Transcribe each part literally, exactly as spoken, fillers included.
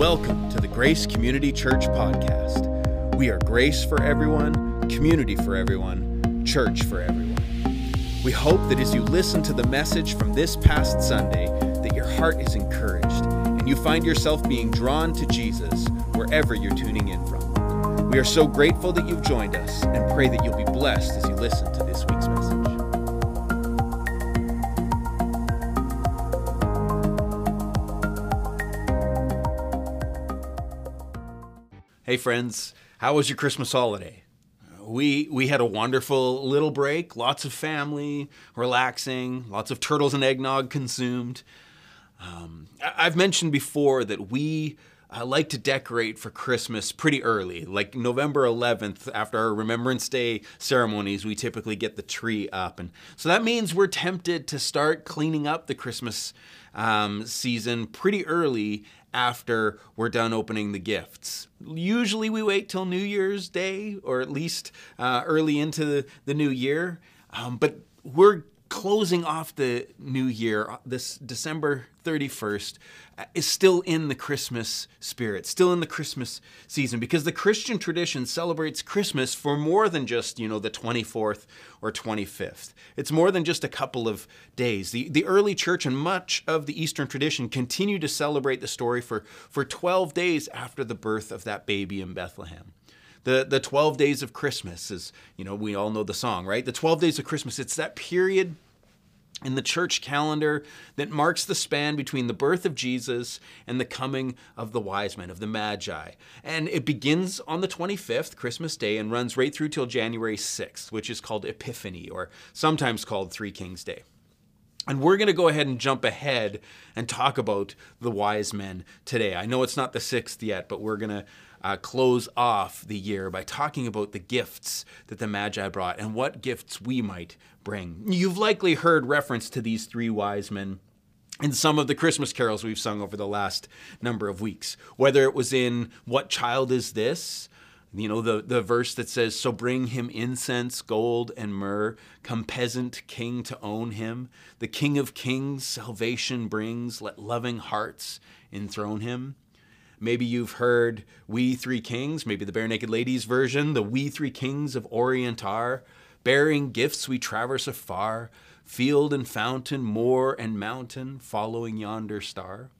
Welcome to the Grace Community Church Podcast. We are grace for everyone, community for everyone, church for everyone. We hope that as you listen to the message from this past Sunday, that your heart is encouraged and you find yourself being drawn to Jesus wherever you're tuning in from. We are so grateful that you've joined us and pray that you'll be blessed as you listen to this week's message. Hey friends, how was your Christmas holiday? We we had a wonderful little break, lots of family, relaxing, lots of turtles and eggnog consumed. Um, I've mentioned before that we uh, like to decorate for Christmas pretty early, like November eleventh, after our Remembrance Day ceremonies, we typically get the tree up. And so that means we're tempted to start cleaning up the Christmas um, season pretty early after we're done opening the gifts. Usually we wait till New Year's Day or at least uh, early into the, the new year, um, but we're closing off the new year. This December thirty-first is still in the Christmas spirit, still in the Christmas season, because the Christian tradition celebrates Christmas for more than just, you know, the twenty-fourth or twenty-fifth. It's more than just a couple of days. The, the early church and much of the Eastern tradition continue to celebrate the story for, for twelve days after the birth of that baby in Bethlehem. The the twelve days of Christmas is, you know, we all know the song, right? The twelve days of Christmas, it's that period in the church calendar that marks the span between the birth of Jesus and the coming of the wise men, of the Magi. And it begins on the twenty-fifth, Christmas Day, and runs right through till January sixth, which is called Epiphany, or sometimes called Three Kings Day. And we're going to go ahead and jump ahead and talk about the wise men today. I know it's not the sixth yet, but we're going to Uh, close off the year by talking about the gifts that the Magi brought and what gifts we might bring. You've likely heard reference to these three wise men in some of the Christmas carols we've sung over the last number of weeks, whether it was in What Child Is This? You know, the, the verse that says, so bring him incense, gold, and myrrh, come peasant king to own him. The King of Kings salvation brings, let loving hearts enthrone him. Maybe you've heard We Three Kings, maybe the Bare Naked Ladies version, the We Three Kings of Orient are, bearing gifts we traverse afar, field and fountain, moor and mountain, following yonder star.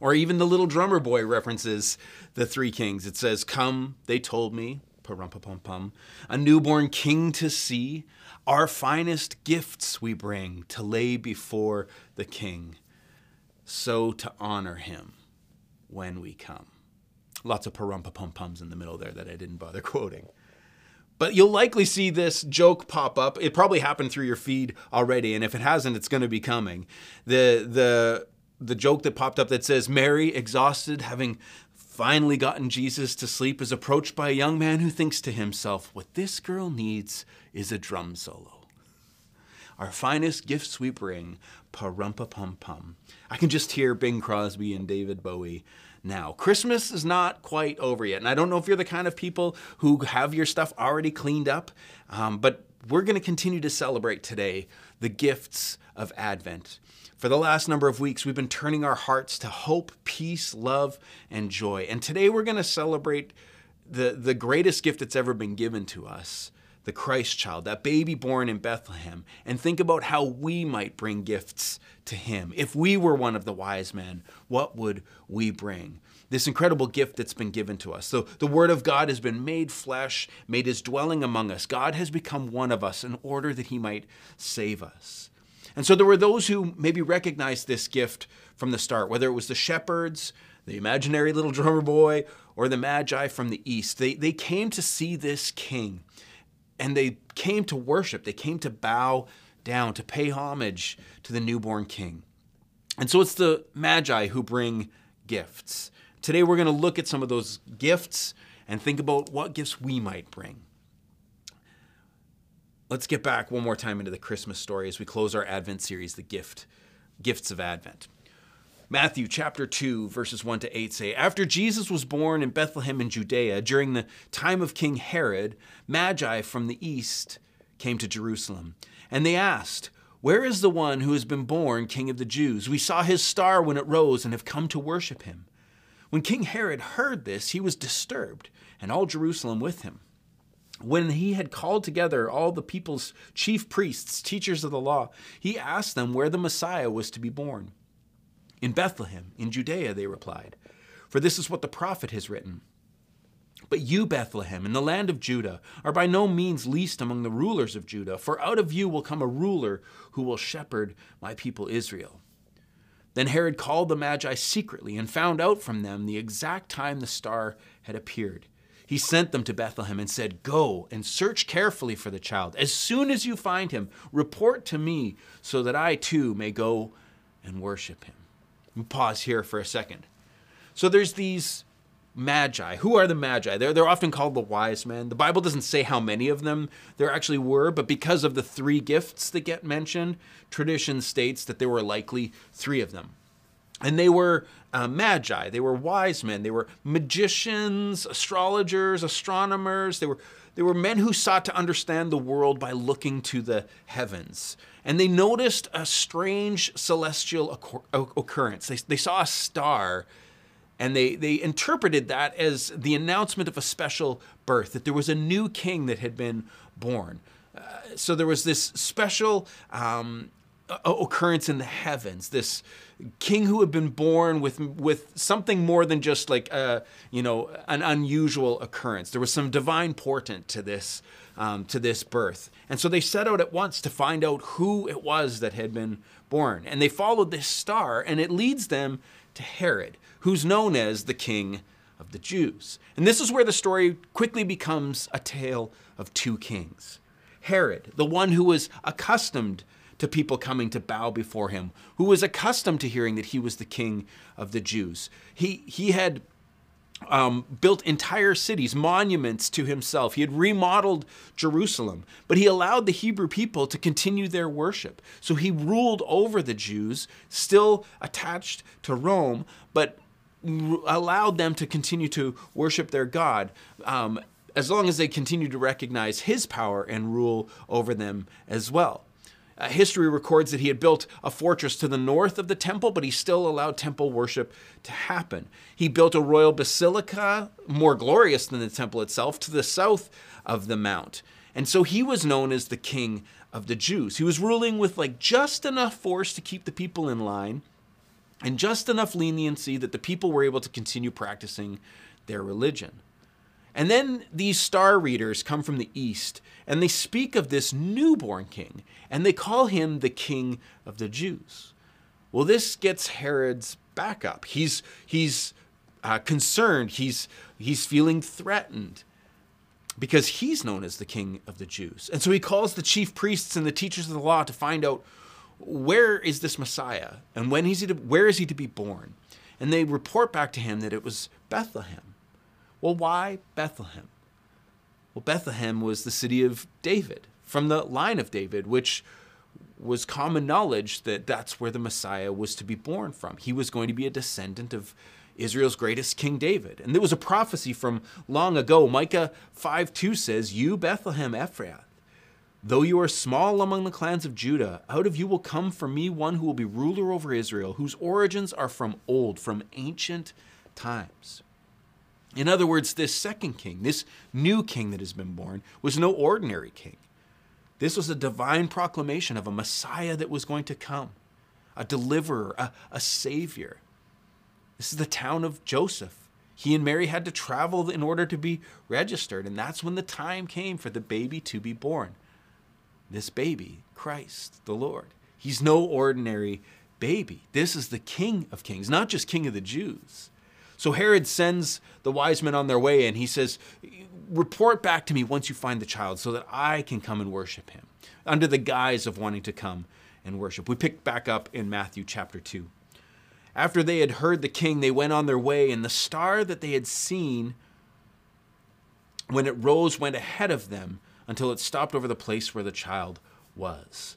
Or even the Little Drummer Boy references the Three Kings. It says, come, they told me, pa-rum-pa-pum-pum, a newborn king to see, our finest gifts we bring to lay before the king, so to honor him when we come. Lots of pa-rum-pa-pum-pums in the middle there that I didn't bother quoting. But you'll likely see this joke pop up. It probably happened through your feed already, and if it hasn't, it's going to be coming. The, the, the joke that popped up that says, Mary, exhausted, having finally gotten Jesus to sleep, is approached by a young man who thinks to himself, what this girl needs is a drum solo. Our finest gifts we bring, pa-rum-pa-pum-pum. I can just hear Bing Crosby and David Bowie now. Christmas is not quite over yet, and I don't know if you're the kind of people who have your stuff already cleaned up, um, but we're going to continue to celebrate today the gifts of Advent. For the last number of weeks, we've been turning our hearts to hope, peace, love, and joy. And today we're going to celebrate the, the greatest gift that's ever been given to us, the Christ child, that baby born in Bethlehem, and think about how we might bring gifts to him. If we were one of the wise men, what would we bring? This incredible gift that's been given to us. So the word of God has been made flesh, made his dwelling among us. God has become one of us in order that he might save us. And so there were those who maybe recognized this gift from the start, whether it was the shepherds, the imaginary little drummer boy, or the Magi from the east. They, they came to see this king. And they came to worship, they came to bow down, to pay homage to the newborn king. And so it's the Magi who bring gifts. Today we're going to look at some of those gifts and think about what gifts we might bring. Let's get back one more time into the Christmas story as we close our Advent series, the gift, Gifts of Advent. Matthew chapter two, verses one to eight say, after Jesus was born in Bethlehem in Judea, during the time of King Herod, Magi from the east came to Jerusalem. And they asked, where is the one who has been born King of the Jews? We saw his star when it rose and have come to worship him. When King Herod heard this, he was disturbed, and all Jerusalem with him. When he had called together all the people's chief priests, teachers of the law, he asked them where the Messiah was to be born. In Bethlehem, in Judea, they replied, for this is what the prophet has written. But you, Bethlehem, in the land of Judah, are by no means least among the rulers of Judah, for out of you will come a ruler who will shepherd my people Israel. Then Herod called the Magi secretly and found out from them the exact time the star had appeared. He sent them to Bethlehem and said, go and search carefully for the child. As soon as you find him, report to me so that I too may go and worship him. We'll pause here for a second. So there's these Magi. Who are the Magi? They're, they're often called the wise men. The Bible doesn't say how many of them there actually were, but because of the three gifts that get mentioned, tradition states that there were likely three of them. And they were uh, magi, they were wise men, they were magicians, astrologers, astronomers. They were, they were men who sought to understand the world by looking to the heavens. And they noticed a strange celestial occurrence. They, they saw a star, and they, they interpreted that as the announcement of a special birth, that there was a new king that had been born. Uh, so there was this special um, occurrence in the heavens, this king who had been born with with something more than just like a, you know, an unusual occurrence. There was some divine portent to this um, to this birth, and so they set out at once to find out who it was that had been born. And they followed this star, and it leads them to Herod, who's known as the King of the Jews. And this is where the story quickly becomes a tale of two kings. Herod, the one who was accustomed to people coming to bow before him, who was accustomed to hearing that he was the king of the Jews. He, he had um, built entire cities, monuments to himself. He had remodeled Jerusalem, but he allowed the Hebrew people to continue their worship. So he ruled over the Jews, still attached to Rome, but allowed them to continue to worship their God, um, as long as they continued to recognize his power and rule over them as well. Uh, history records that he had built a fortress to the north of the temple, but he still allowed temple worship to happen. He built a royal basilica, more glorious than the temple itself, to the south of the mount. And so he was known as the King of the Jews. He was ruling with like just enough force to keep the people in line and just enough leniency that the people were able to continue practicing their religion. And then these star readers come from the east, and they speak of this newborn king, and they call him the King of the Jews. Well, this gets Herod's back up. He's, he's uh, concerned. He's, he's feeling threatened because he's known as the King of the Jews. And so he calls the chief priests and the teachers of the law to find out, where is this Messiah, and when is he to, where is he to be born? And they report back to him that it was Bethlehem. Well, why Bethlehem? Well, Bethlehem was the city of David, from the line of David, which was common knowledge that that's where the Messiah was to be born from. He was going to be a descendant of Israel's greatest King David. And there was a prophecy from long ago. Micah five two says, you, Bethlehem Ephrathah, though you are small among the clans of Judah, out of you will come for me one who will be ruler over Israel, whose origins are from old, from ancient times. In other words, this second king, this new king that has been born, was no ordinary king. This was a divine proclamation of a Messiah that was going to come, a deliverer, a, a savior. This is the town of Joseph. He and Mary had to travel in order to be registered, and that's when the time came for the baby to be born. This baby, Christ, the Lord. He's no ordinary baby. This is the King of Kings, not just King of the Jews. So Herod sends the wise men on their way, and he says, report back to me once you find the child so that I can come and worship him, under the guise of wanting to come and worship. We pick back up in Matthew chapter two. After they had heard the king, they went on their way, and the star that they had seen when it rose went ahead of them until it stopped over the place where the child was.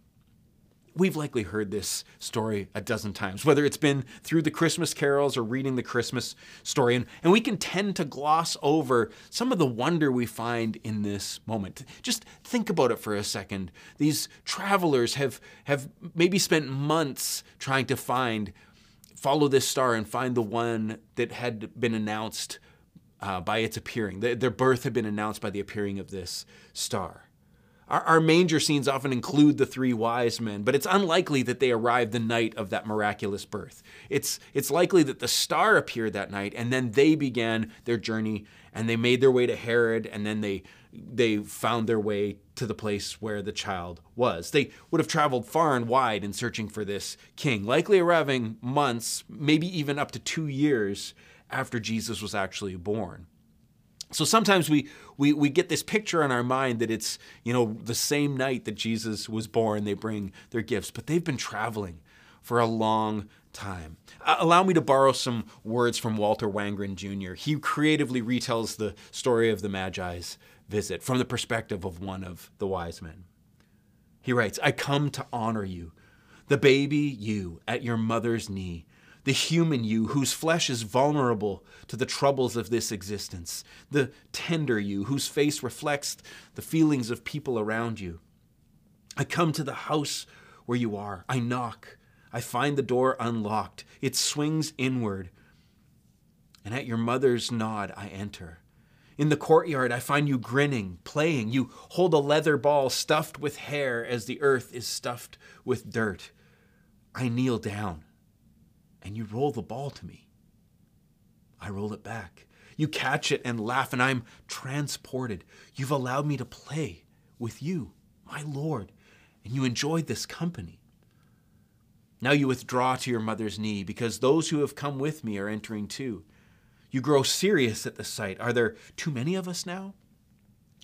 We've likely heard this story a dozen times, whether it's been through the Christmas carols or reading the Christmas story. And, and we can tend to gloss over some of the wonder we find in this moment. Just think about it for a second. These travelers have, have maybe spent months trying to find, follow this star and find the one that had been announced uh, by its appearing. The, their birth had been announced by the appearing of this star. Our manger scenes often include the three wise men, but it's unlikely that they arrived the night of that miraculous birth. It's, it's likely that the star appeared that night, and then they began their journey, and they made their way to Herod, and then they, they found their way to the place where the child was. They would have traveled far and wide in searching for this king, likely arriving months, maybe even up to two years after Jesus was actually born. So sometimes we, we we get this picture in our mind that it's, you know, the same night that Jesus was born, they bring their gifts, but they've been traveling for a long time. Uh, allow me to borrow some words from Walter Wangerin Junior He creatively retells the story of the Magi's visit from the perspective of one of the wise men. He writes, "I come to honor you, the baby you at your mother's knee, the human you whose flesh is vulnerable to the troubles of this existence, the tender you whose face reflects the feelings of people around you. I come to the house where you are. I knock. I find the door unlocked. It swings inward. And at your mother's nod, I enter. In the courtyard, I find you grinning, playing. You hold a leather ball stuffed with hair as the earth is stuffed with dirt. I kneel down. And you roll the ball to me. I roll it back. You catch it and laugh, and I'm transported. You've allowed me to play with you, my Lord, and you enjoy this company. Now you withdraw to your mother's knee, because those who have come with me are entering too. You grow serious at the sight. Are there too many of us now?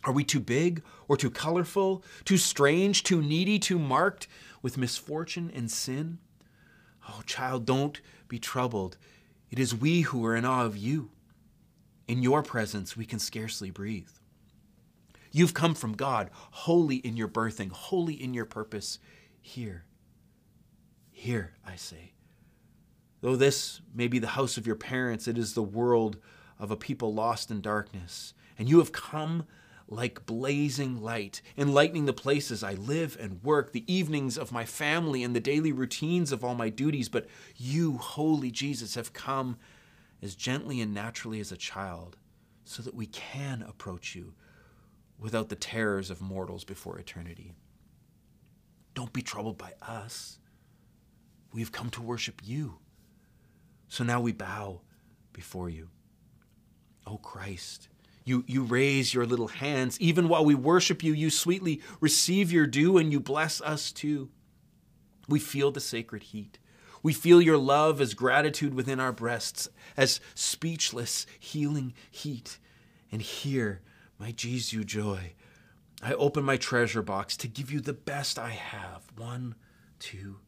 Are we too big or too colorful, too strange, too needy, too marked with misfortune and sin? Oh, child, don't be troubled. It is we who are in awe of you. In your presence, we can scarcely breathe. You've come from God, holy in your birthing, holy in your purpose. Here, here, I say. Though this may be the house of your parents, it is the world of a people lost in darkness. And you have come like blazing light, enlightening the places I live and work, the evenings of my family and the daily routines of all my duties. But you, holy Jesus, have come as gently and naturally as a child so that we can approach you without the terrors of mortals before eternity. Don't be troubled by us. We have come to worship you. So now we bow before you. O Christ, You, you raise your little hands. Even while we worship you, you sweetly receive your due and you bless us too. We feel the sacred heat. We feel your love as gratitude within our breasts, as speechless healing heat. And here, my Jesu joy, I open my treasure box to give you the best I have. One, two,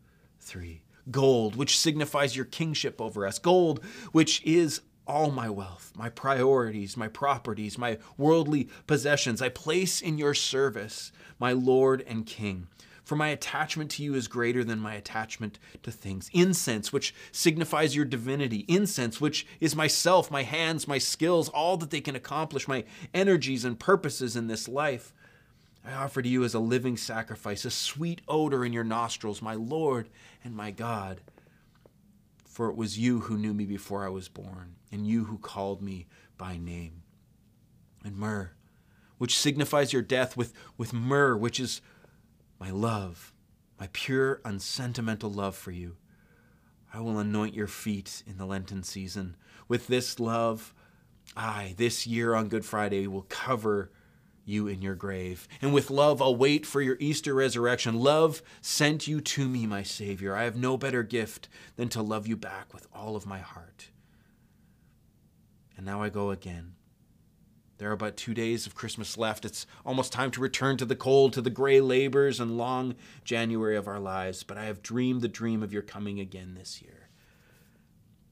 three. Gold, which signifies your kingship over us. Gold, which is all my wealth, my priorities, my properties, my worldly possessions, I place in your service, my Lord and King. For my attachment to you is greater than my attachment to things. Incense, which signifies your divinity. Incense, which is myself, my hands, my skills, all that they can accomplish, my energies and purposes in this life. I offer to you as a living sacrifice, a sweet odor in your nostrils, my Lord and my God. For it was you who knew me before I was born, and you who called me by name. And myrrh, which signifies your death, with, with myrrh, which is my love, my pure, unsentimental love for you. I will anoint your feet in the Lenten season. With this love, I, this year on Good Friday, will cover you in your grave. And with love, I'll wait for your Easter resurrection. Love sent you to me, my Savior. I have no better gift than to love you back with all of my heart. And now I go again. There are but two days of Christmas left. It's almost time to return to the cold, to the gray labors and long January of our lives. But I have dreamed the dream of your coming again this year.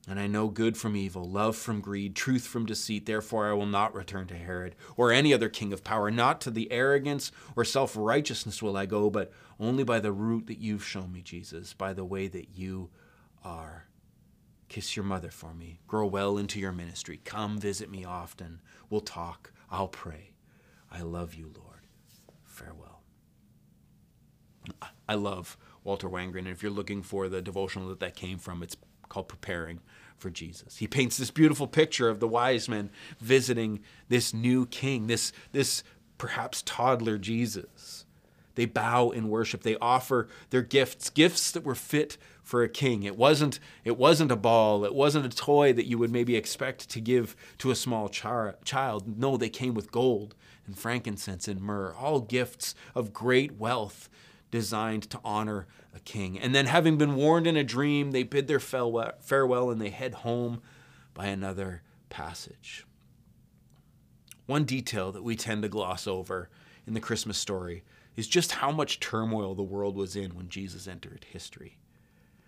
And I know good from evil, love from greed, truth from deceit. Therefore, I will not return to Herod or any other king of power. Not to the arrogance or self-righteousness will I go, but only by the route that you've shown me, Jesus, by the way that you are. Kiss your mother for me. Grow well into your ministry. Come visit me often. We'll talk. I'll pray. I love you, Lord. Farewell. I love Walter Wangerin, and if you're looking for the devotional that that came from, it's called Preparing for Jesus. He paints this beautiful picture of the wise men visiting this new king, this, this perhaps toddler Jesus. They bow in worship. They offer their gifts, gifts that were fit for a king. It wasn't, it wasn't a ball. It wasn't a toy that you would maybe expect to give to a small char- child. No, they came with gold and frankincense and myrrh, all gifts of great wealth designed to honor a king. And then, having been warned in a dream, they bid their farewell and they head home by another passage. One detail that we tend to gloss over in the Christmas story is just how much turmoil the world was in when Jesus entered history.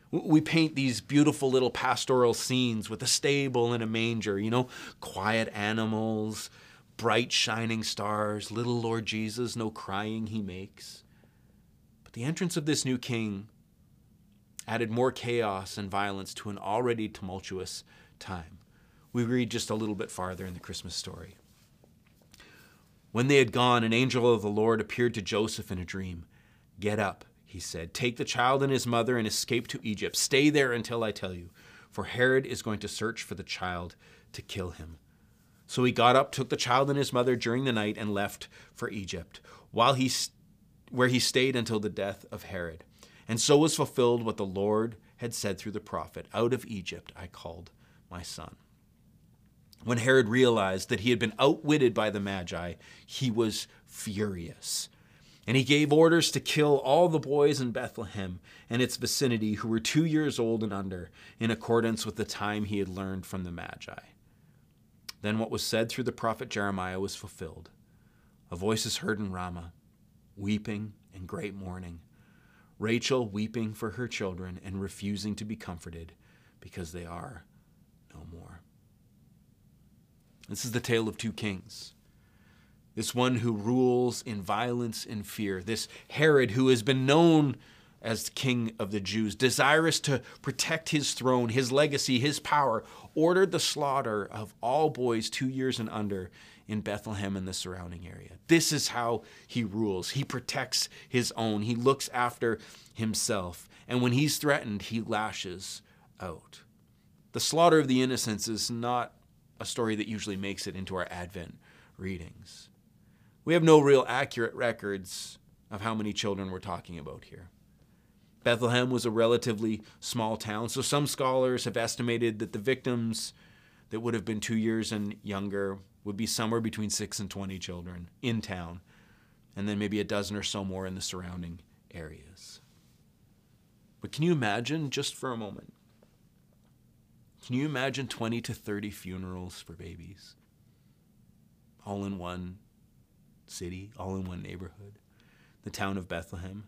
We paint these beautiful little pastoral scenes with a stable and a manger, you know, quiet animals, bright shining stars, little Lord Jesus, no crying he makes. But the entrance of this new king added more chaos and violence to an already tumultuous time. We read just a little bit farther in the Christmas story. When they had gone, an angel of the Lord appeared to Joseph in a dream. "Get up," he said. "Take the child and his mother and escape to Egypt. Stay there until I tell you, for Herod is going to search for the child to kill him." So he got up, took the child and his mother during the night, and left for Egypt, while he st- where he stayed until the death of Herod. And so was fulfilled what the Lord had said through the prophet, "Out of Egypt I called my son." When Herod realized that he had been outwitted by the Magi, he was furious. And he gave orders to kill all the boys in Bethlehem and its vicinity who were two years old and under, in accordance with the time he had learned from the Magi. Then what was said through the prophet Jeremiah was fulfilled. "A voice is heard in Ramah, weeping and great mourning, Rachel weeping for her children and refusing to be comforted because they are no more." This is the tale of two kings. This one who rules in violence and fear. This Herod who has been known as king of the Jews, desirous to protect his throne, his legacy, his power, ordered the slaughter of all boys two years and under in Bethlehem and the surrounding area. This is how he rules. He protects his own. He looks after himself. And when he's threatened, he lashes out. The slaughter of the innocents is not a story that usually makes it into our Advent readings. We have no real accurate records of how many children we're talking about here. Bethlehem was a relatively small town, so some scholars have estimated that the victims that would have been two years and younger would be somewhere between six and twenty children in town, and then maybe a dozen or so more in the surrounding areas. But can you imagine, just for a moment, can you imagine twenty to thirty funerals for babies? All in one city, all in one neighborhood, the town of Bethlehem.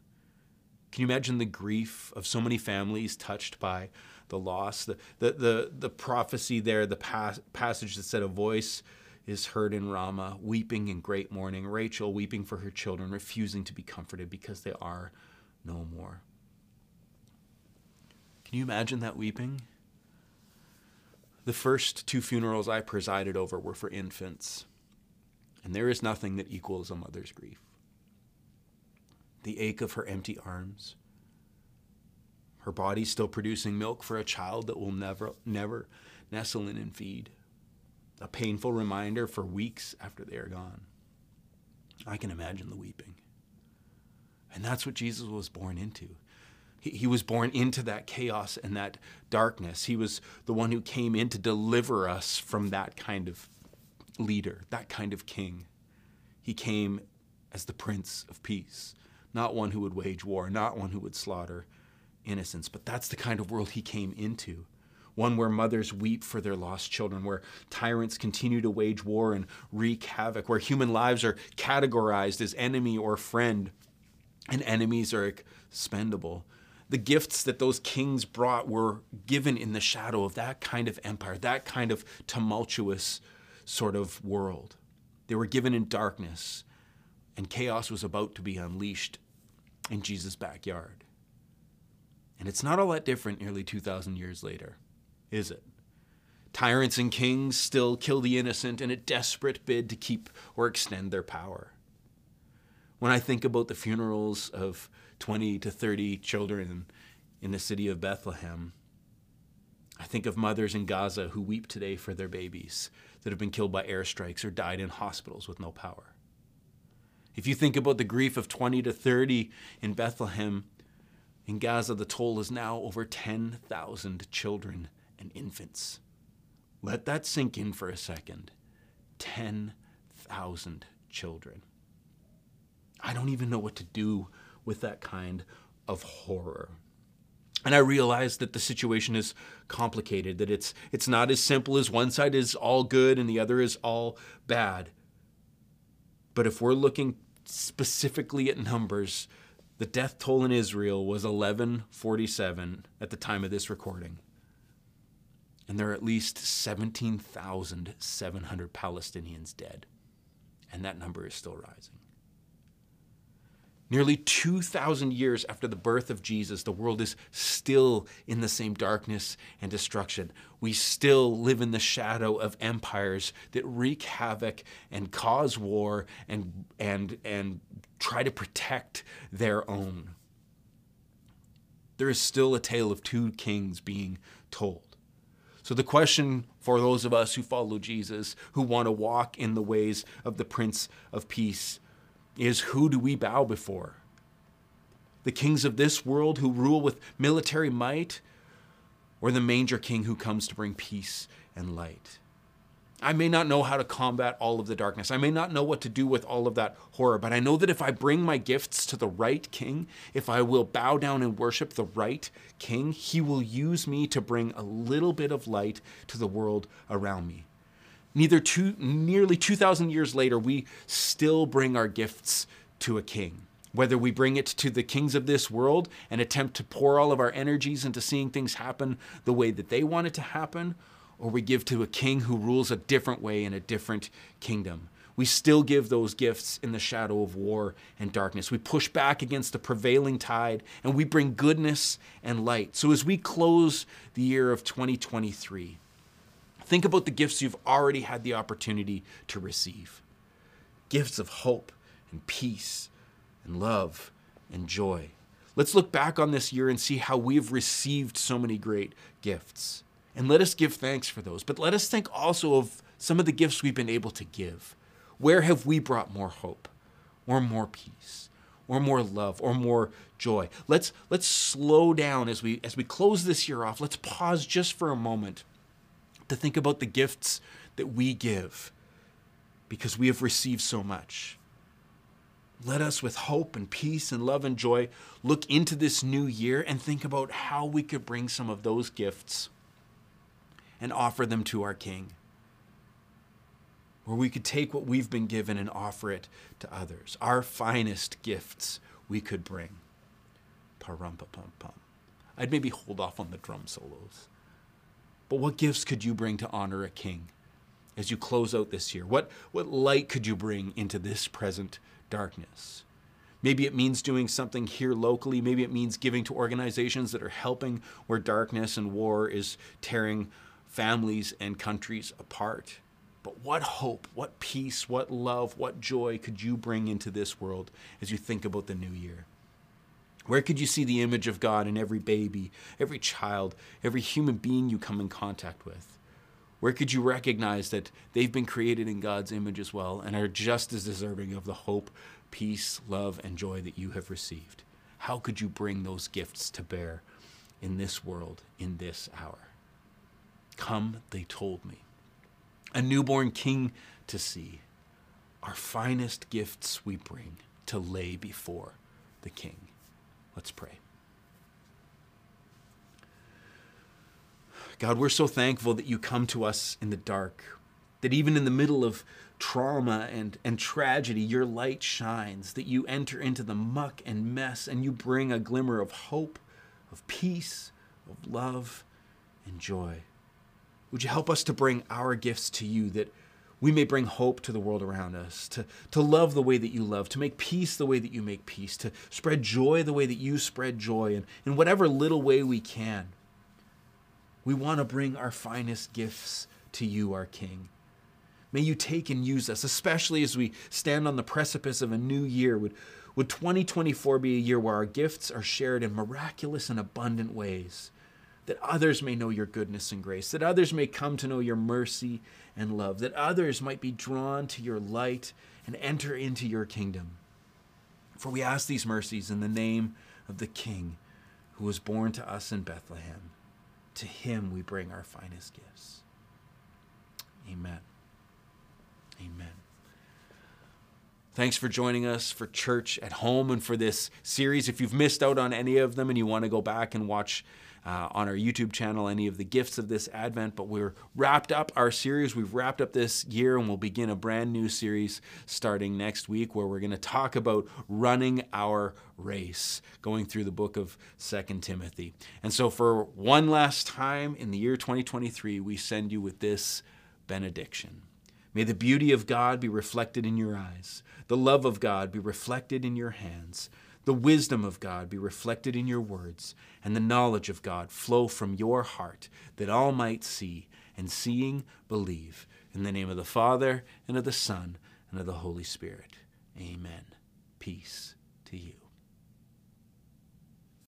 Can you imagine the grief of so many families touched by the loss? The, the, the, the prophecy there, the pas- passage that said, "A voice is heard in Ramah, weeping in great mourning, Rachel weeping for her children, refusing to be comforted because they are no more." Can you imagine that weeping? The first two funerals I presided over were for infants, and there is nothing that equals a mother's grief. The ache of her empty arms, her body still producing milk for a child that will never, never nestle in and feed, a painful reminder for weeks after they are gone. I can imagine the weeping. And that's what Jesus was born into. He was born into that chaos and that darkness. He was the one who came in to deliver us from that kind of leader, that kind of king. He came as the Prince of Peace, not one who would wage war, not one who would slaughter innocents. But that's the kind of world he came into, one where mothers weep for their lost children, where tyrants continue to wage war and wreak havoc, where human lives are categorized as enemy or friend, and enemies are expendable. the gifts that those kings brought were given in the shadow of that kind of empire, that kind of tumultuous sort of world. They were given in darkness, and chaos was about to be unleashed in Jesus' backyard. And it's not all that different nearly two thousand years later, is it? Tyrants and kings still kill the innocent in a desperate bid to keep or extend their power. When I think about the funerals of twenty to thirty children in the city of Bethlehem, I think of mothers in Gaza who weep today for their babies that have been killed by airstrikes or died in hospitals with no power. If you think about the grief of twenty to thirty in Bethlehem, in Gaza, the toll is now over ten thousand children and infants. Let that sink in for a second. ten thousand children. I don't even know what to do with that kind of horror. And I realize that the situation is complicated, that it's it's not as simple as one side is all good and the other is all bad. But if we're looking specifically at numbers, the death toll in Israel was eleven forty-seven at the time of this recording. And there are at least seventeen thousand seven hundred Palestinians dead. And that number is still rising. Nearly two thousand years after the birth of Jesus, the world is still in the same darkness and destruction. We still live in the shadow of empires that wreak havoc and cause war and, and, and try to protect their own. There is still a tale of two kings being told. So the question for those of us who follow Jesus, who want to walk in the ways of the Prince of Peace, is who do we bow before? The kings of this world who rule with military might, or the manger king who comes to bring peace and light? I may not know how to combat all of the darkness. I may not know what to do with all of that horror, but I know that if I bring my gifts to the right king, if I will bow down and worship the right king, he will use me to bring a little bit of light to the world around me. Neither two, nearly two thousand years later, we still bring our gifts to a king. Whether we bring it to the kings of this world and attempt to pour all of our energies into seeing things happen the way that they want it to happen, or we give to a king who rules a different way in a different kingdom. We still give those gifts in the shadow of war and darkness. We push back against the prevailing tide, and we bring goodness and light. So as we close the year of twenty twenty-three, think about the gifts you've already had the opportunity to receive. Gifts of hope and peace and love and joy. Let's look back on this year and see how we've received so many great gifts. And let us give thanks for those. But let us think also of some of the gifts we've been able to give. Where have we brought more hope or more peace or more love or more joy? Let's, let's slow down as we, as we close this year off. Let's pause just for a moment to think about the gifts that we give because we have received so much. Let us, with hope and peace and love and joy, look into this new year and think about how we could bring some of those gifts and offer them to our King. Or we could take what we've been given and offer it to others. Our finest gifts we could bring. Pa-rum-pa-pum-pum. I'd maybe hold off on the drum solos. But what gifts could you bring to honor a king as you close out this year? What, what light could you bring into this present darkness? Maybe it means doing something here locally. Maybe it means giving to organizations that are helping where darkness and war is tearing families and countries apart. But what hope, what peace, what love, what joy could you bring into this world as you think about the new year? Where could you see the image of God in every baby, every child, every human being you come in contact with? Where could you recognize that they've been created in God's image as well and are just as deserving of the hope, peace, love, and joy that you have received? How could you bring those gifts to bear in this world, in this hour? Come, they told me. A newborn king to see. Our finest gifts we bring to lay before the king. Let's pray. God, we're so thankful that you come to us in the dark, that even in the middle of trauma and, and tragedy, your light shines, that you enter into the muck and mess and you bring a glimmer of hope, of peace, of love, and joy. Would you help us to bring our gifts to you, that we may bring hope to the world around us, to, to love the way that you love, to make peace the way that you make peace, to spread joy the way that you spread joy, and in whatever little way we can. We want to bring our finest gifts to you, our King. May you take and use us, especially as we stand on the precipice of a new year. Would, would twenty twenty-four be a year where our gifts are shared in miraculous and abundant ways, that others may know your goodness and grace, that others may come to know your mercy and love, that others might be drawn to your light and enter into your kingdom. For we ask these mercies in the name of the King who was born to us in Bethlehem. To him we bring our finest gifts. Amen. Amen. Thanks for joining us for Church at Home and for this series. If you've missed out on any of them and you want to go back and watch uh, on our YouTube channel any of the gifts of this Advent, but we're wrapped up our series. We've wrapped up this year and we'll begin a brand new series starting next week where we're going to talk about running our race, going through the book of Second Timothy. And so for one last time in the year twenty twenty-three, we send you with this benediction. May the beauty of God be reflected in your eyes, the love of God be reflected in your hands, the wisdom of God be reflected in your words, and the knowledge of God flow from your heart, that all might see, and seeing, believe. In the name of the Father, and of the Son, and of the Holy Spirit. Amen. Peace to you.